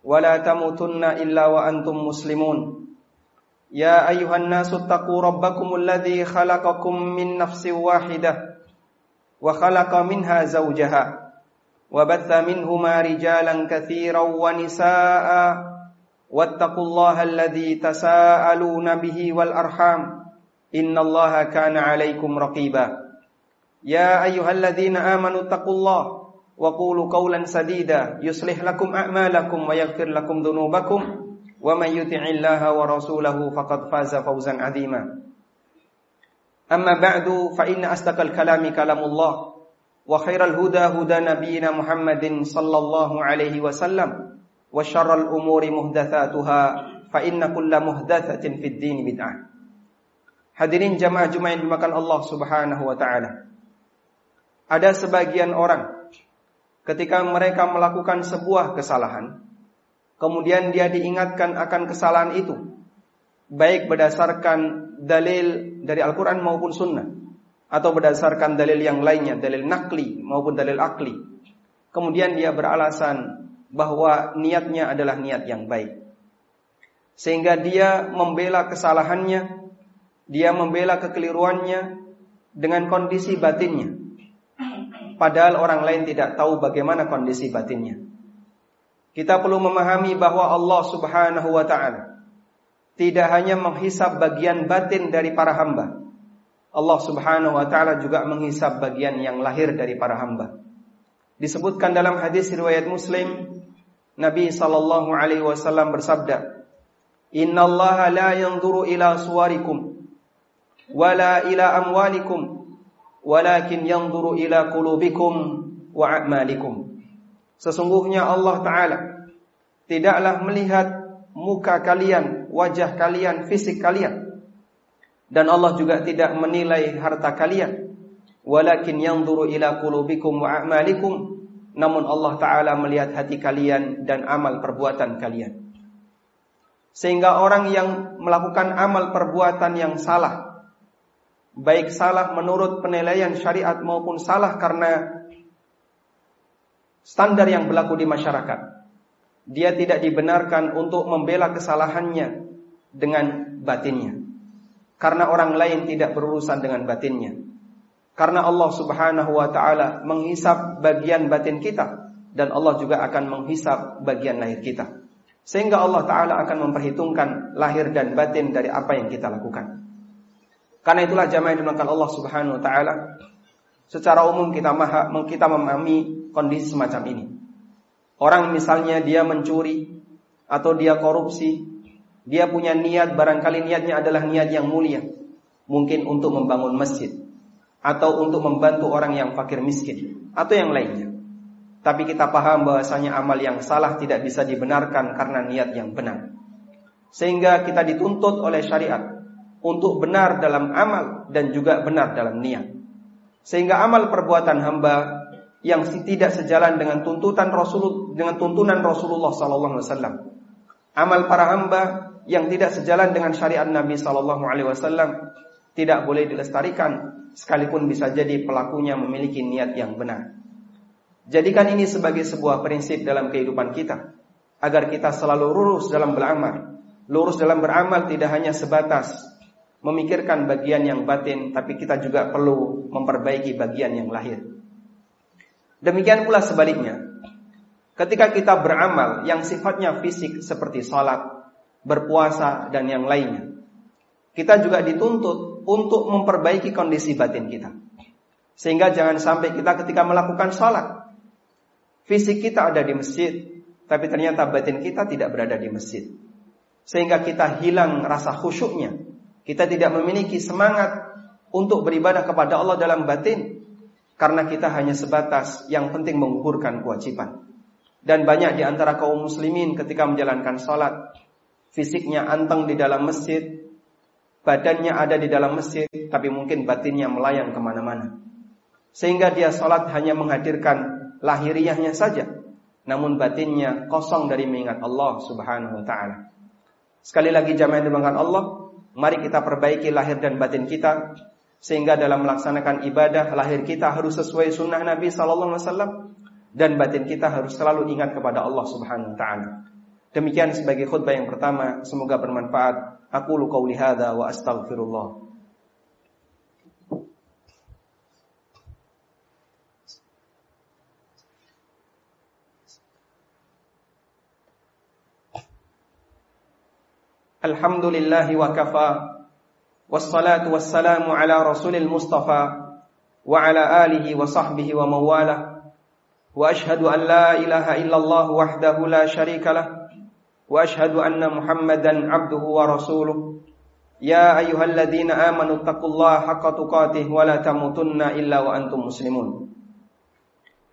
ولا تموتن إلا وأنتم مسلمون يا أيها الناس اتقوا ربكم الذي خلقكم من نفس واحدة وخلق منها زوجها وبث منهما رجالا كثيرا ونساء واتقوا الله الذي تساءلون به والأرحام إن الله كان عليكم رقيبا يا أيها الذين آمنوا اتقوا الله وقولوا قولا سديدا يصلح لكم أعمالكم ويغفر لكم ذنوبكم ومن يطع الله ورسوله فقد فاز فوزا عظيما أما بعد فإن أصدق الكلام كلام الله وخير الهدى هدى نبينا محمد صلى الله عليه وسلم وشر الأمور محدثاتها فإن كل محدثة في الدين بدعة. Hadirin jamaah Jumat yang dimakan Allah Subhanahu wa taala. Ada sebagian orang ketika mereka melakukan sebuah kesalahan, kemudian dia diingatkan akan kesalahan itu, baik berdasarkan dalil dari Al-Quran maupun Sunnah, atau berdasarkan dalil yang lainnya, dalil nakli maupun dalil akli. Kemudian dia beralasan bahwa niatnya adalah niat yang baik, sehingga dia membela kesalahannya, dia membela kekeliruannya dengan kondisi batinnya, padahal orang lain tidak tahu bagaimana kondisi batinnya. Kita perlu memahami bahwa Allah Subhanahu wa ta'ala tidak hanya menghisab bagian batin dari para hamba, Allah Subhanahu wa ta'ala juga menghisab bagian yang lahir dari para hamba. Disebutkan dalam hadis riwayat Muslim, Nabi sallallahu alaihi wasallam bersabda, "Innallaha la yanzuru ila suwarikum wala ila amwalikum, walakin yanzuru ila qulubikum wa a'malikum." Sesungguhnya Allah Ta'ala tidaklah melihat muka kalian, wajah kalian, fisik kalian, dan Allah juga tidak menilai harta kalian. Walakin yanzuru ila qulubikum wa a'malikum, namun Allah Ta'ala melihat hati kalian dan amal perbuatan kalian. Sehingga orang yang melakukan amal perbuatan yang salah, baik salah menurut penilaian syariat maupun salah karena standar yang berlaku di masyarakat, dia tidak dibenarkan untuk membela kesalahannya dengan batinnya, karena orang lain tidak berurusan dengan batinnya. Karena Allah Subhanahu wa ta'ala menghisab bagian batin kita, dan Allah juga akan menghisab bagian lahir kita, sehingga Allah Ta'ala akan memperhitungkan lahir dan batin dari apa yang kita lakukan. Karena itulah jamaah yang dimuliakan Allah Subhanahu wa ta'ala, secara umum kita memahami kondisi semacam ini. Orang misalnya dia mencuri atau dia korupsi, dia punya niat, barangkali niatnya adalah niat yang mulia, mungkin untuk membangun masjid atau untuk membantu orang yang fakir miskin atau yang lainnya. Tapi kita paham bahwasanya amal yang salah tidak bisa dibenarkan karena niat yang benar, sehingga kita dituntut oleh syariat untuk benar dalam amal dan juga benar dalam niat. Sehingga amal perbuatan hamba yang tidak sejalan dengan tuntunan Rasulullah sallallahu alaihi wasallam, amal para hamba yang tidak sejalan dengan syariat Nabi sallallahu alaihi wasallam tidak boleh dilestarikan, sekalipun bisa jadi pelakunya memiliki niat yang benar. Jadikan ini sebagai sebuah prinsip dalam kehidupan kita, agar kita selalu lurus dalam beramal. Lurus dalam beramal tidak hanya sebatas memikirkan bagian yang batin, tapi kita juga perlu memperbaiki bagian yang lahir. Demikian pula sebaliknya, ketika kita beramal yang sifatnya fisik seperti salat, berpuasa, dan yang lainnya, kita juga dituntut untuk memperbaiki kondisi batin kita. Sehingga jangan sampai kita ketika melakukan salat, fisik kita ada di masjid, tapi ternyata batin kita tidak berada di masjid, sehingga kita hilang rasa khusyuknya. Kita tidak memiliki semangat untuk beribadah kepada Allah dalam batin, karena kita hanya sebatas yang penting mengukurkan kewajiban. Dan banyak di antara kaum muslimin ketika menjalankan salat, fisiknya anteng di dalam masjid, badannya ada di dalam masjid, tapi mungkin batinnya melayang kemana-mana. Sehingga dia salat hanya menghadirkan lahiriahnya saja, namun batinnya kosong dari mengingat Allah subhanahu wa ta'ala. Sekali lagi jamaah dimuliakan Allah, mari kita perbaiki lahir dan batin kita, sehingga dalam melaksanakan ibadah, lahir kita harus sesuai sunnah Nabi SAW, dan batin kita harus selalu ingat kepada Allah subhanahu wa ta'ala. Demikian sebagai khutbah yang pertama, semoga bermanfaat. Aqulu qawli hadza wa astaghfirullah. Alhamdulillahi wa kafa, wassalatu wassalamu ala rasulil mustafa, wa ala alihi wa sahbihi wa mawalah. Wa ashhadu an la ilaha illallah wahdahu la syarika lah, wa ashhadu anna muhammadan abduhu wa rasuluh. Ya ayyuhalladzina amanu taqullaha haqqa tuqatih wa la tamutunna illa wa antum muslimun.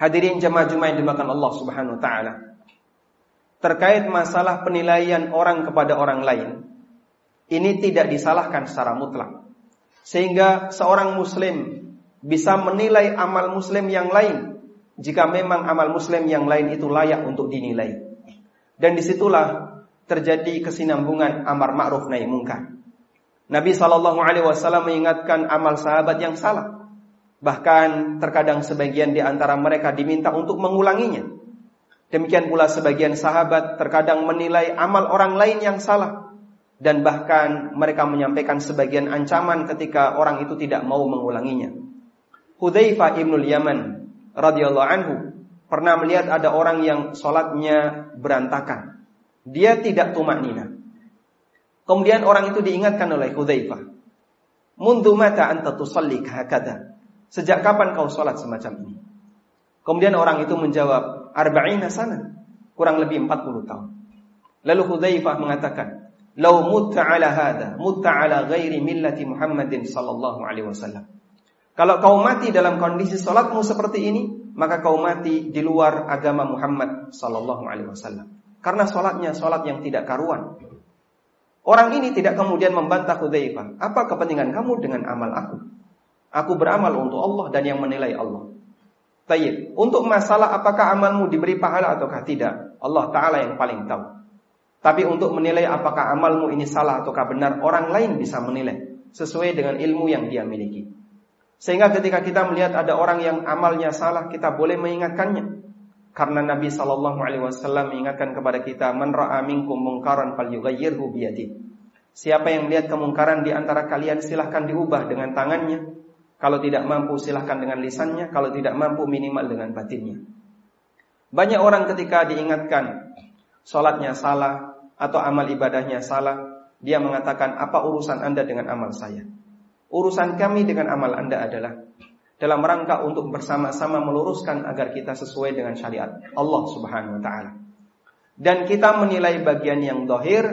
Hadirin jemaah Jumat yang dimuliakan Allah Subhanahu wa taala, terkait masalah penilaian orang kepada orang lain, ini tidak disalahkan secara mutlak, sehingga seorang muslim bisa menilai amal muslim yang lain jika memang amal muslim yang lain itu layak untuk dinilai. Dan disitulah terjadi kesinambungan amar ma'ruf nahi mungkar. Nabi SAW mengingatkan amal sahabat yang salah, bahkan terkadang sebagian di antara mereka diminta untuk mengulanginya. Demikian pula sebagian sahabat terkadang menilai amal orang lain yang salah, dan bahkan mereka menyampaikan sebagian ancaman ketika orang itu tidak mau mengulanginya. Hudzaifah ibnul Yaman radhiyallahu anhu pernah melihat ada orang yang sholatnya berantakan, dia tidak tumaknina. Kemudian orang itu diingatkan oleh Hudzaifah, "Mundzu mata anta tusalli hakadha?" Sejak kapan kau sholat semacam ini? Kemudian orang itu menjawab, "Arba'ina sana," kurang lebih 40 tahun. Lalu Hudzaifah mengatakan, "Lau mutta ala hadha, mutta ala ghairi millati Muhammadin sallallahu alaihi wasallam." Kalau kau mati dalam kondisi sholatmu seperti ini, maka kau mati di luar agama Muhammad sallallahu alaihi wasallam. Karena sholatnya sholat yang tidak karuan. Orang ini tidak kemudian membantah Hudzaifah. Apa kepentingan kamu dengan amal aku? Aku beramal untuk Allah dan yang menilai Allah. Tayyib. Untuk masalah apakah amalmu diberi pahala ataukah tidak, Allah Ta'ala yang paling tahu. Tapi untuk menilai apakah amalmu ini salah ataukah benar, orang lain bisa menilai sesuai dengan ilmu yang dia miliki. Sehingga ketika kita melihat ada orang yang amalnya salah, kita boleh mengingatkannya. Karena Nabi SAW mengingatkan kepada kita, "Man ra'a minkum mungkaran falyughayyirhu biyadihi." Siapa yang melihat kemungkaran di antara kalian, silahkan diubah dengan tangannya. Kalau tidak mampu, silahkan dengan lisannya. Kalau tidak mampu, minimal dengan batinnya. Banyak orang ketika diingatkan sholatnya salah atau amal ibadahnya salah, dia mengatakan, "Apa urusan Anda dengan amal saya? Urusan kami dengan amal Anda adalah dalam rangka untuk bersama-sama meluruskan agar kita sesuai dengan syariat Allah subhanahu wa ta'ala." Dan kita menilai bagian yang zahir,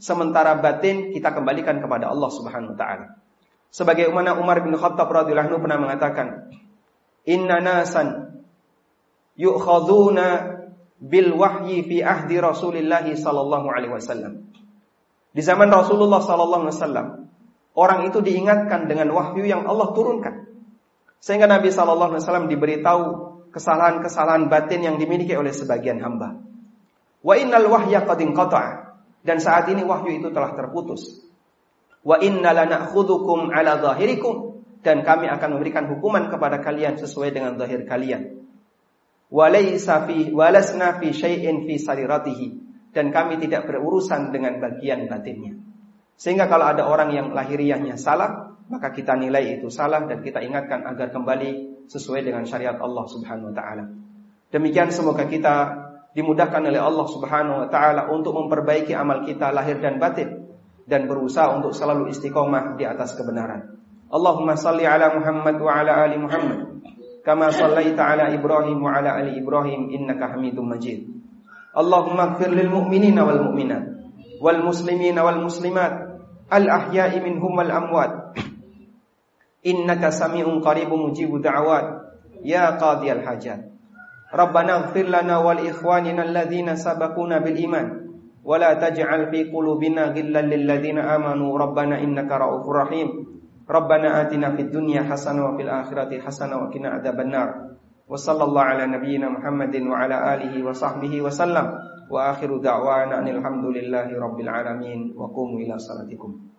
sementara batin kita kembalikan kepada Allah subhanahu wa ta'ala. Sebagaimana Umar bin Khattab radhiyallahu anhu pernah mengatakan, "Inna nasan yu'khaduna bil wahyi fi ahdi Rasulillah sallallahu alaihi wasallam." Di zaman Rasulullah sallallahu alaihi wasallam, orang itu diingatkan dengan wahyu yang Allah turunkan, sehingga Nabi SAW diberitahu kesalahan-kesalahan batin yang dimiliki oleh sebagian hamba. "Wa innal wahya qad inqata'a," dan saat ini wahyu itu telah terputus. "Wa inna lana'khudhukum 'ala zahirikum," dan kami akan memberikan hukuman kepada kalian sesuai dengan zahir kalian. "Wa laysa fi walasna fi syai'in fi sariratihi," dan kami tidak berurusan dengan bagian batinnya. Sehingga kalau ada orang yang lahiriahnya salah, maka kita nilai itu salah dan kita ingatkan agar kembali sesuai dengan syariat Allah subhanahu wa ta'ala. Demikian semoga kita dimudahkan oleh Allah subhanahu wa ta'ala untuk memperbaiki amal kita lahir dan batin, dan berusaha untuk selalu istiqomah di atas kebenaran. Allahumma salli ala Muhammad wa ala ali Muhammad kama sallaita ala Ibrahim wa ala ali Ibrahim innaka hamidum majid. Allahumma ighfir lil mu'minina wal mu'minat wal muslimina wal muslimat al ahya'i minhum wal amwat innaka sami'un qaribun mujibud da'awat ya qadiyal hajat. Rabbana ighfir lana wal ikhwanina alladhina sabaquna bil iman wa la taj'al fi qulubina ghillan lil ladzina amanu rabbana innaka ra'ufur rahim. Rabbana atina fid dunya hasanah wa fil akhirati hasanah wa qina adzabannar. Wa sallallahu ala nabiyyina Muhammadin wa ala alihi wa sahbihi wa sallam. Wa akhiru da'wana alhamdulillahi rabbil alamin wa qumu ila salatikum.